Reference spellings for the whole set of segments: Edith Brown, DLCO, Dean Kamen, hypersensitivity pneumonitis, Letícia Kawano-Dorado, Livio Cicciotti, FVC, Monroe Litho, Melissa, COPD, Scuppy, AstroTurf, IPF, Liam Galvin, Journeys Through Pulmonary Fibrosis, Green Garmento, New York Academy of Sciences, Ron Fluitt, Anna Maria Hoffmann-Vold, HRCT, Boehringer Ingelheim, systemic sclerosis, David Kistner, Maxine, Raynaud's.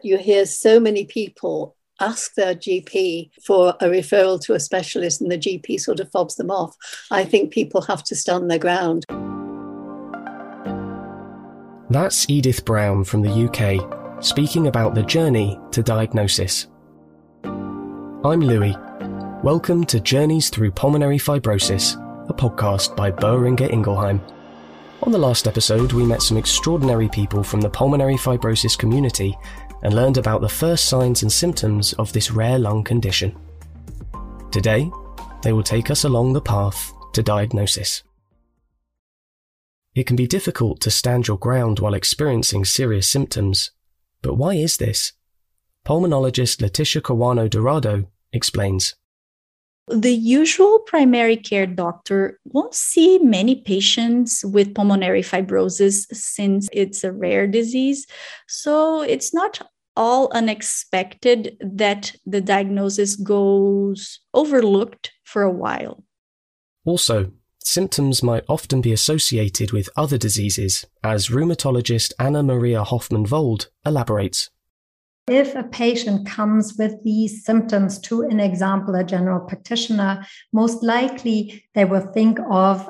You hear so many people ask their GP for a referral to a specialist and the GP sort of fobs them off. I think people have to stand their ground. That's Edith Brown from the UK, speaking about the journey to diagnosis. I'm Louis. Welcome to Journeys Through Pulmonary Fibrosis, a podcast by Boehringer Ingelheim. On the last episode, we met some extraordinary people from the pulmonary fibrosis community and learned about the first signs and symptoms of this rare lung condition. Today, they will take us along the path to diagnosis. It can be difficult to stand your ground while experiencing serious symptoms, but why is this? Pulmonologist Letícia Kawano-Dorado explains. The usual primary care doctor won't see many patients with pulmonary fibrosis since it's a rare disease. So it's not all unexpected that the diagnosis goes overlooked for a while. Also, symptoms might often be associated with other diseases, as rheumatologist Anna Maria Hoffmann-Vold elaborates. If a patient comes with these symptoms to, an example, a general practitioner, most likely they will think of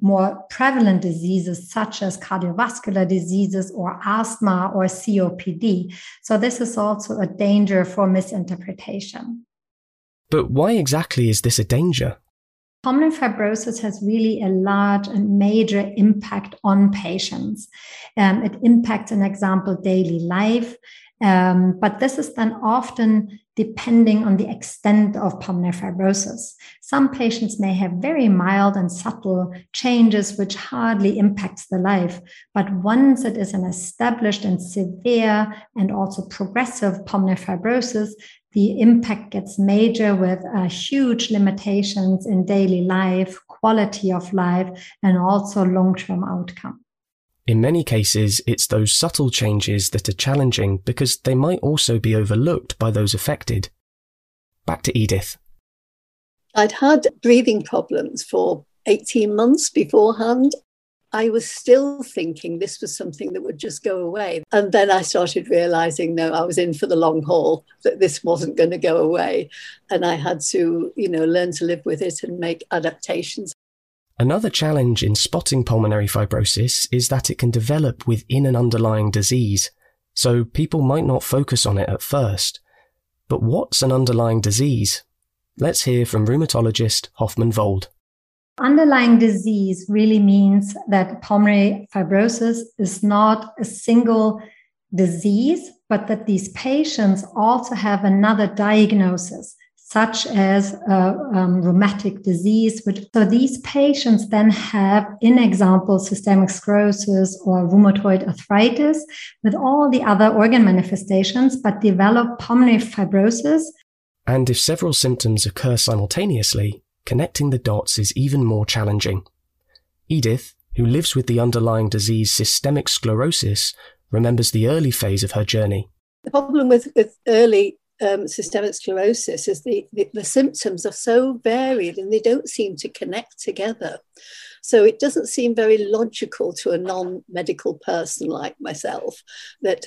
more prevalent diseases such as cardiovascular diseases or asthma or COPD. So this is also a danger for misinterpretation. But why exactly is this a danger? Pulmonary fibrosis has really a large and major impact on patients. It impacts, an example, daily life. But this is then often depending on the extent of pulmonary fibrosis. Some patients may have very mild and subtle changes which hardly impacts the life. But once it is an established and severe and also progressive pulmonary fibrosis, the impact gets major with huge limitations in daily life, quality of life, and also long-term outcome. In many cases, it's those subtle changes that are challenging because they might also be overlooked by those affected. Back to Edith. I'd had breathing problems for 18 months beforehand. I was still thinking this was something that would just go away. And then I started realizing, no, I was in for the long haul, that this wasn't going to go away. And I had to, learn to live with it and make adaptations. Another challenge in spotting pulmonary fibrosis is that it can develop within an underlying disease, so people might not focus on it at first. But what's an underlying disease? Let's hear from rheumatologist Hoffmann-Vold. Underlying disease really means that pulmonary fibrosis is not a single disease, but that these patients also have another diagnosis, such as rheumatic disease. So these patients then have, in example, systemic sclerosis or rheumatoid arthritis with all the other organ manifestations, but develop pulmonary fibrosis. And if several symptoms occur simultaneously, connecting the dots is even more challenging. Edith, who lives with the underlying disease systemic sclerosis, remembers the early phase of her journey. The problem with early systemic sclerosis is the symptoms are so varied and they don't seem to connect together. So it doesn't seem very logical to a non-medical person like myself that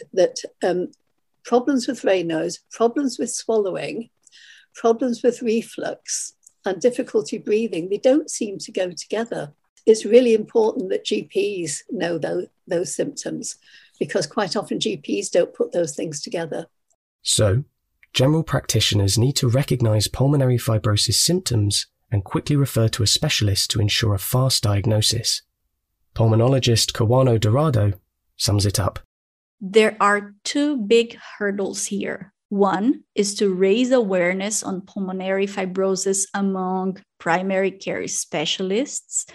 problems with Raynaud's, problems with swallowing, problems with reflux and difficulty breathing, they don't seem to go together. It's really important that GPs know those symptoms, because quite often GPs don't put those things together. So general practitioners need to recognise pulmonary fibrosis symptoms and quickly refer to a specialist to ensure a fast diagnosis. Pulmonologist Kawano-Dorado sums it up. There are two big hurdles here. One is to raise awareness on pulmonary fibrosis among primary care specialists,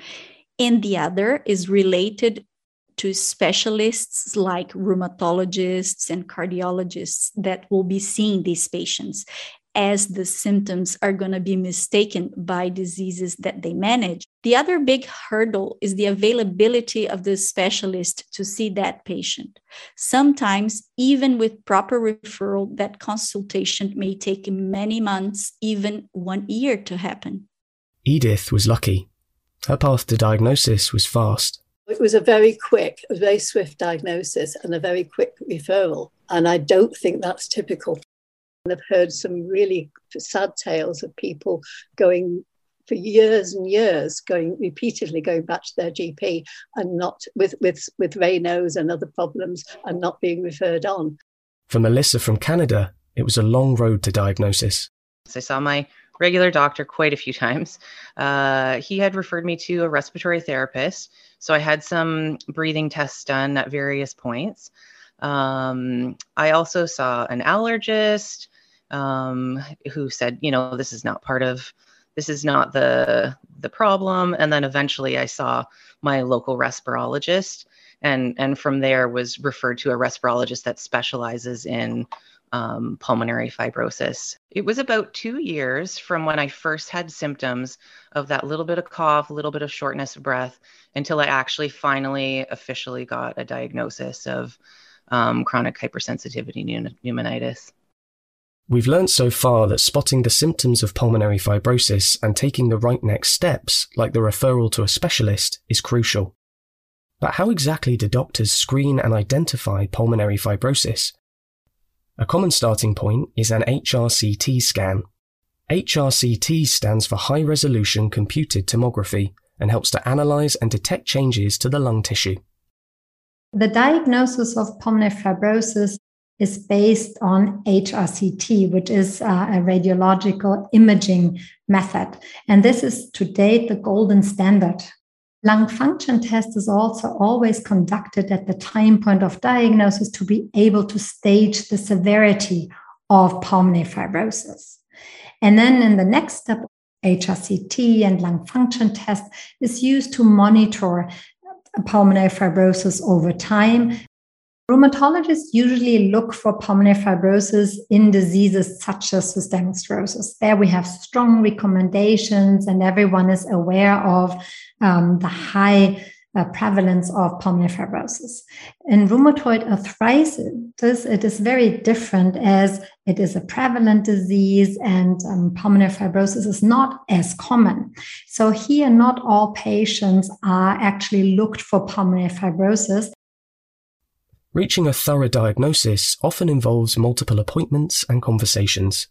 and the other is related to specialists like rheumatologists and cardiologists that will be seeing these patients, as the symptoms are going to be mistaken by diseases that they manage. The other big hurdle is the availability of the specialist to see that patient. Sometimes, even with proper referral, that consultation may take many months, even 1 year to happen. Edith was lucky. Her path to diagnosis was fast. It was a very swift diagnosis and a very quick referral. And I don't think that's typical. And I've heard some really sad tales of people going for years and years, repeatedly going back to their GP and not with Raynaud's and other problems and not being referred on. For Melissa from Canada, it was a long road to diagnosis. So I saw my regular doctor quite a few times. He had referred me to a respiratory therapist. So I had some breathing tests done at various points. I also saw an allergist who said, you know, this is not the problem. And then eventually I saw my local respirologist and from there was referred to a respirologist that specializes in pulmonary fibrosis. It was about 2 years from when I first had symptoms of that little bit of cough, a little bit of shortness of breath, until I actually finally officially got a diagnosis of chronic hypersensitivity pneumonitis. We've learned so far that spotting the symptoms of pulmonary fibrosis and taking the right next steps, like the referral to a specialist, is crucial. But how exactly do doctors screen and identify pulmonary fibrosis? A common starting point is an HRCT scan. HRCT stands for High Resolution Computed Tomography and helps to analyse and detect changes to the lung tissue. The diagnosis of pulmonary fibrosis is based on HRCT, which is a radiological imaging method. And this is to date the golden standard. Lung function test is also always conducted at the time point of diagnosis to be able to stage the severity of pulmonary fibrosis. And then in the next step, HRCT and lung function test is used to monitor pulmonary fibrosis over time. Rheumatologists usually look for pulmonary fibrosis in diseases such as systemic sclerosis. There we have strong recommendations and everyone is aware of the high prevalence of pulmonary fibrosis. In rheumatoid arthritis, it is very different as it is a prevalent disease and pulmonary fibrosis is not as common. So here, not all patients are actually looked for pulmonary fibrosis. Reaching a thorough diagnosis often involves multiple appointments and conversations.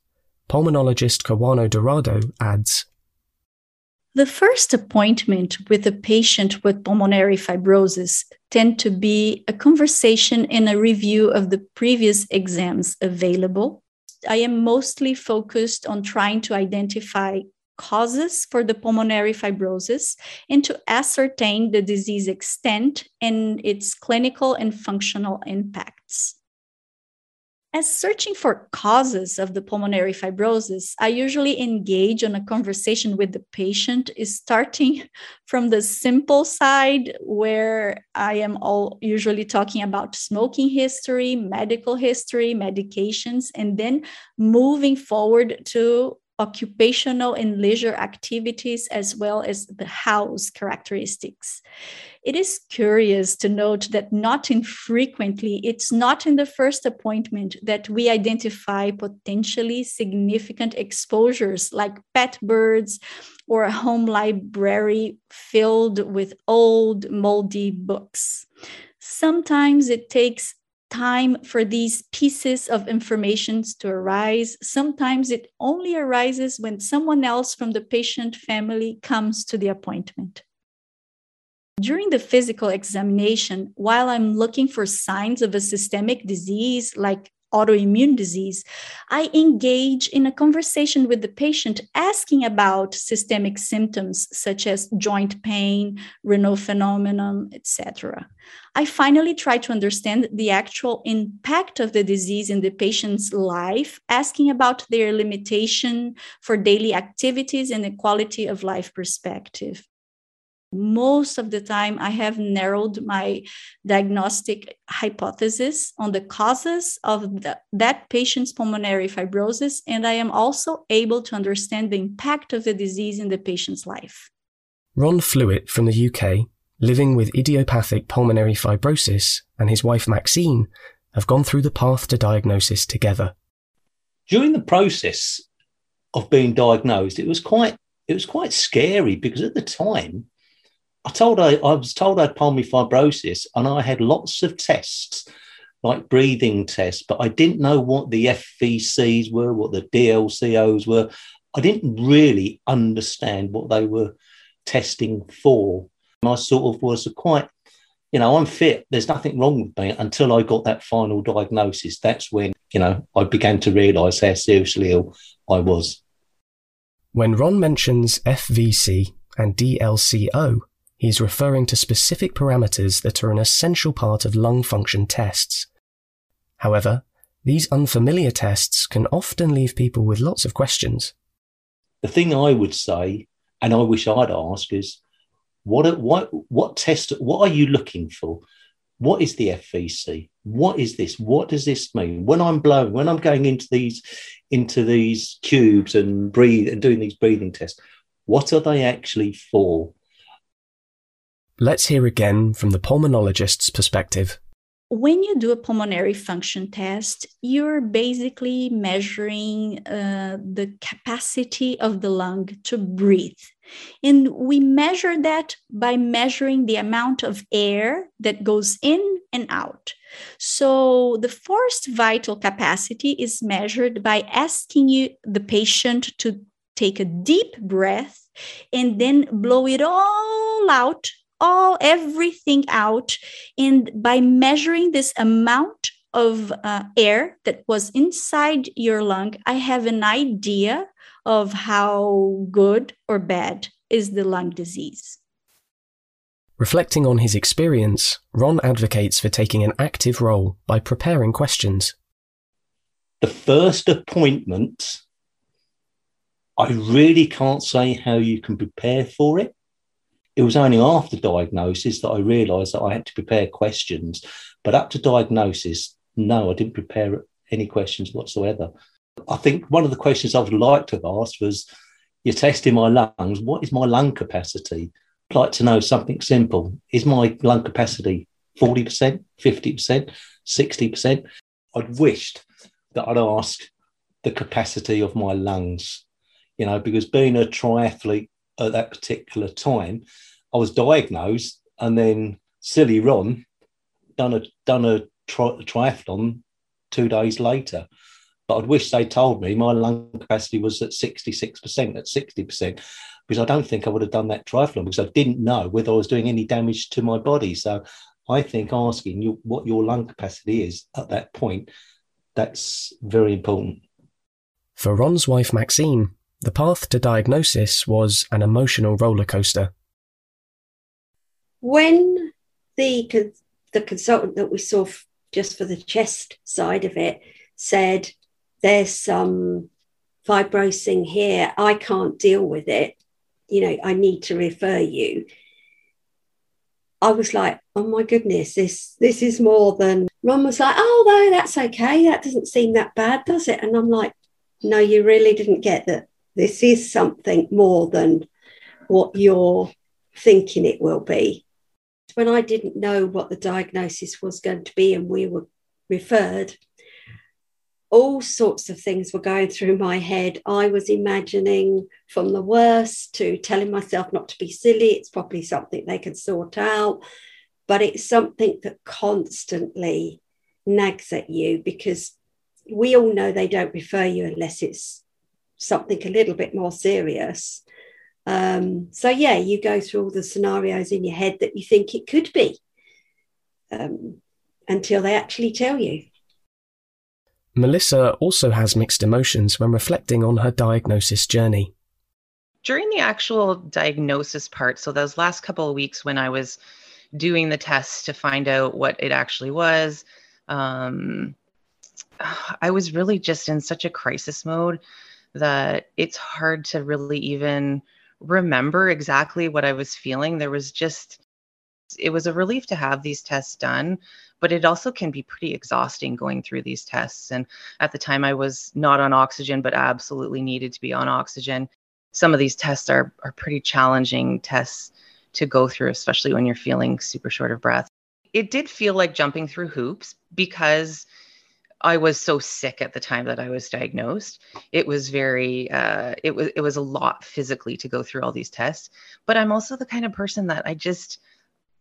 Pulmonologist Kawano-Dorado adds, the first appointment with a patient with pulmonary fibrosis tends to be a conversation and a review of the previous exams available. I am mostly focused on trying to identify causes for the pulmonary fibrosis and to ascertain the disease extent and its clinical and functional impacts. As searching for causes of the pulmonary fibrosis, I usually engage on a conversation with the patient, starting from the simple side where I am all usually talking about smoking history, medical history, medications, and then moving forward to occupational and leisure activities, as well as the house characteristics. It is curious to note that not infrequently, it's not in the first appointment that we identify potentially significant exposures like pet birds or a home library filled with old, moldy books. Sometimes it takes time for these pieces of information to arise. Sometimes it only arises when someone else from the patient family comes to the appointment. During the physical examination, while I'm looking for signs of a systemic disease like autoimmune disease, I engage in a conversation with the patient asking about systemic symptoms such as joint pain, renal phenomenon, etc. I finally try to understand the actual impact of the disease in the patient's life, asking about their limitation for daily activities and a quality of life perspective. Most of the time, I have narrowed my diagnostic hypothesis on the causes of that patient's pulmonary fibrosis, and I am also able to understand the impact of the disease in the patient's life. Ron Fluitt from the UK, living with idiopathic pulmonary fibrosis, and his wife Maxine have gone through the path to diagnosis together. During the process of being diagnosed, it was quite scary because at the time, I was told I had pulmonary fibrosis and I had lots of tests like breathing tests, but I didn't know what the FVCs were, what the DLCOs were. I didn't really understand what they were testing for. And I sort of was quite, you know, I'm fit, there's nothing wrong with me, until I got that final diagnosis. That's when, you know, I began to realise how seriously ill I was. When Ron mentions FVC and DLCO, he's referring to specific parameters that are an essential part of lung function tests. However, these unfamiliar tests can often leave people with lots of questions. The thing I would say, and I wish I'd ask, is what test, what are you looking for? What is the FVC? What is this? What does this mean? When I'm blowing, when I'm going into these tubes and doing these breathing tests, what are they actually for? Let's hear again from the pulmonologist's perspective. When you do a pulmonary function test, you're basically measuring the capacity of the lung to breathe. And we measure that by measuring the amount of air that goes in and out. So the forced vital capacity is measured by asking the patient to take a deep breath and then blow it all out, everything out, and by measuring this amount of air that was inside your lung, I have an idea of how good or bad is the lung disease. Reflecting on his experience, Ron advocates for taking an active role by preparing questions. The first appointment, I really can't say how you can prepare for it. It was only after diagnosis that I realised that I had to prepare questions. But up to diagnosis, no, I didn't prepare any questions whatsoever. I think one of the questions I would like to have asked was, you're testing my lungs, what is my lung capacity? I'd like to know something simple. Is my lung capacity 40%, 50%, 60%? I'd wished that I'd asked the capacity of my lungs, you know, because being a triathlete at that particular time, I was diagnosed, and then silly Ron done a triathlon 2 days later. But I'd wish they told me my lung capacity was at 66%, at 60%, because I don't think I would have done that triathlon, because I didn't know whether I was doing any damage to my body. So I think asking you what your lung capacity is at that point, that's very important. For Ron's wife, Maxine, the path to diagnosis was an emotional roller coaster. When the consultant that we saw just for the chest side of it said, there's some fibrosing here, I can't deal with it, you know, I need to refer you, I was like, oh my goodness, this is more than... Ron was like, oh no, that's okay, that doesn't seem that bad, does it? And I'm like, no, you really didn't get that. This is something more than what you're thinking it will be. When I didn't know what the diagnosis was going to be and we were referred, all sorts of things were going through my head. I was imagining from the worst to telling myself not to be silly. It's probably something they can sort out. But it's something that constantly nags at you, because we all know they don't refer you unless it's something a little bit more serious. So yeah, you go through all the scenarios in your head that you think it could be until they actually tell you. Melissa also has mixed emotions when reflecting on her diagnosis journey. During the actual diagnosis part, so those last couple of weeks when I was doing the tests to find out what it actually was, I was really just in such a crisis mode that it's hard to really even remember exactly what I was feeling. There was just, it was a relief to have these tests done, but it also can be pretty exhausting going through these tests. And at the time I was not on oxygen, but absolutely needed to be on oxygen. Some of these tests are pretty challenging tests to go through, especially when you're feeling super short of breath. It did feel like jumping through hoops because I was so sick at the time that I was diagnosed. It was very, it was a lot physically to go through all these tests, but I'm also the kind of person that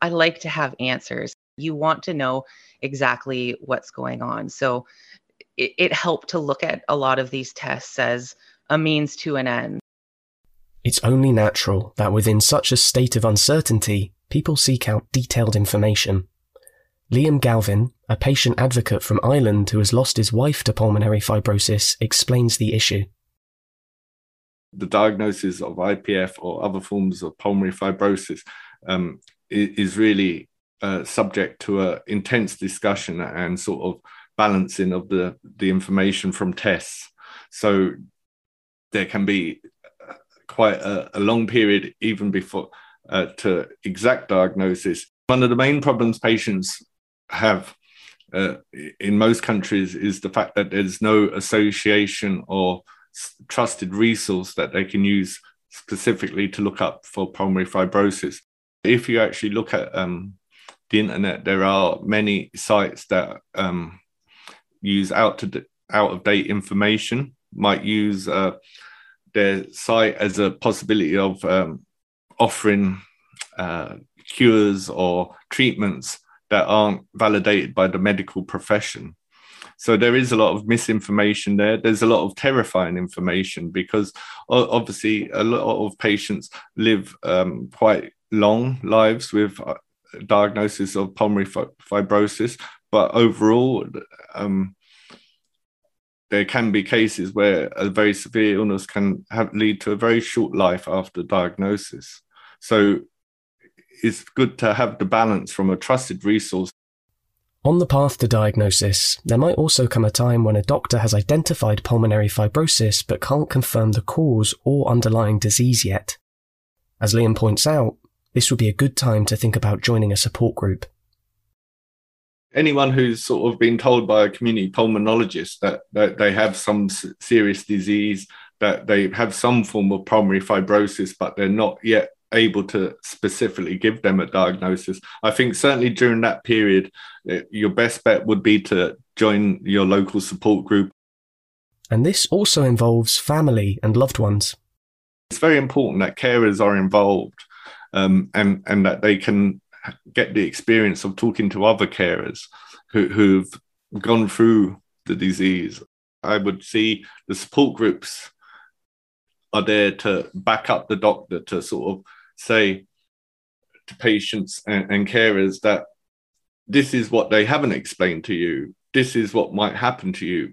I like to have answers. You want to know exactly what's going on. So it helped to look at a lot of these tests as a means to an end. It's only natural that within such a state of uncertainty, people seek out detailed information. Liam Galvin, a patient advocate from Ireland who has lost his wife to pulmonary fibrosis, explains the issue. The diagnosis of IPF or other forms of pulmonary fibrosis is really subject to an intense discussion and sort of balancing of the information from tests. So there can be quite a long period even before to exact diagnosis. One of the main problems patients have in most countries is the fact that there's no association or trusted resource that they can use specifically to look up for pulmonary fibrosis. If you actually look at the internet, there are many sites that use out-of-date information, might use their site as a possibility of offering cures or treatments that aren't validated by the medical profession. So there is a lot of misinformation there. There's a lot of terrifying information because obviously a lot of patients live quite long lives with diagnosis of pulmonary fibrosis. But overall, there can be cases where a very severe illness can lead to a very short life after diagnosis. So it's good to have the balance from a trusted resource. On the path to diagnosis, there might also come a time when a doctor has identified pulmonary fibrosis but can't confirm the cause or underlying disease yet. As Liam points out, this would be a good time to think about joining a support group. Anyone who's sort of been told by a community pulmonologist that they have some serious disease, that they have some form of pulmonary fibrosis, but they're not yet able to specifically give them a diagnosis, I think certainly during that period, your best bet would be to join your local support group. And this also involves family and loved ones. It's very important that carers are involved and that they can get the experience of talking to other carers who've gone through the disease. I would see the support groups are there to back up the doctor, to sort of say to patients and carers that this is what they haven't explained to you, this is what might happen to you.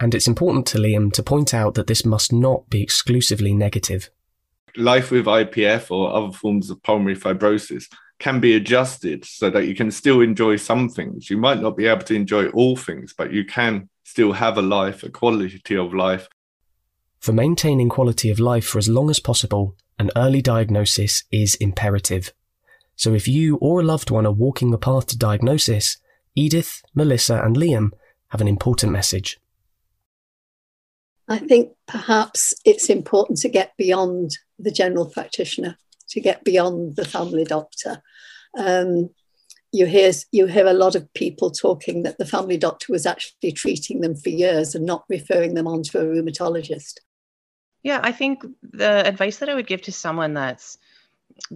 And it's important to Liam to point out that this must not be exclusively negative. Life with IPF or other forms of pulmonary fibrosis can be adjusted so that you can still enjoy some things. You might not be able to enjoy all things, but you can still have a life, a quality of life. For maintaining quality of life for as long as possible, an early diagnosis is imperative. So if you or a loved one are walking the path to diagnosis, Edith, Melissa and Liam have an important message. I think perhaps it's important to get beyond the general practitioner, to get beyond the family doctor. You hear a lot of people talking that the family doctor was actually treating them for years and not referring them on to a rheumatologist. Yeah, I think the advice that I would give to someone that's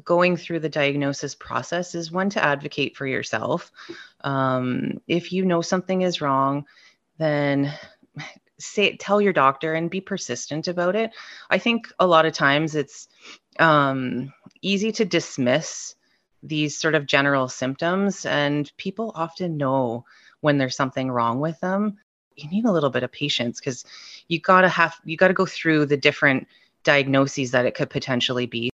going through the diagnosis process is one to advocate for yourself. If you know something is wrong, then tell your doctor and be persistent about it. I think a lot of times it's easy to dismiss these sort of general symptoms, and people often know when there's something wrong with them. You need a little bit of patience because you got to go through the different diagnoses that it could potentially be.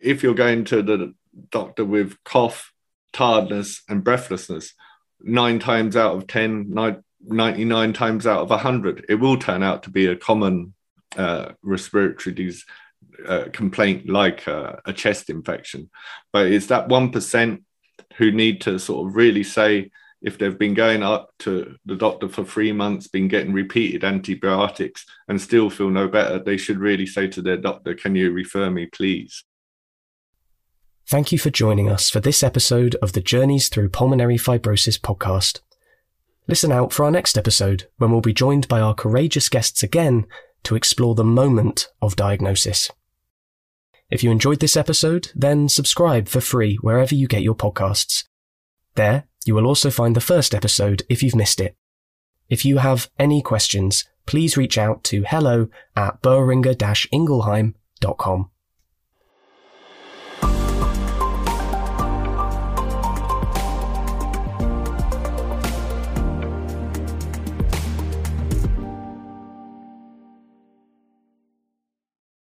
If you're going to the doctor with cough, tiredness, and breathlessness, 9 times out of 10, 99 times out of 100, it will turn out to be a common respiratory disease complaint like a chest infection. But it's that 1% who need to sort of really say, if they've been going up to the doctor for 3 months, been getting repeated antibiotics and still feel no better, they should really say to their doctor, can you refer me, please? Thank you for joining us for this episode of the Journeys Through Pulmonary Fibrosis podcast. Listen out for our next episode when we'll be joined by our courageous guests again to explore the moment of diagnosis. If you enjoyed this episode, then subscribe for free wherever you get your podcasts. There, you will also find the first episode if you've missed it. If you have any questions, please reach out to hello@boehringer-ingelheim.com.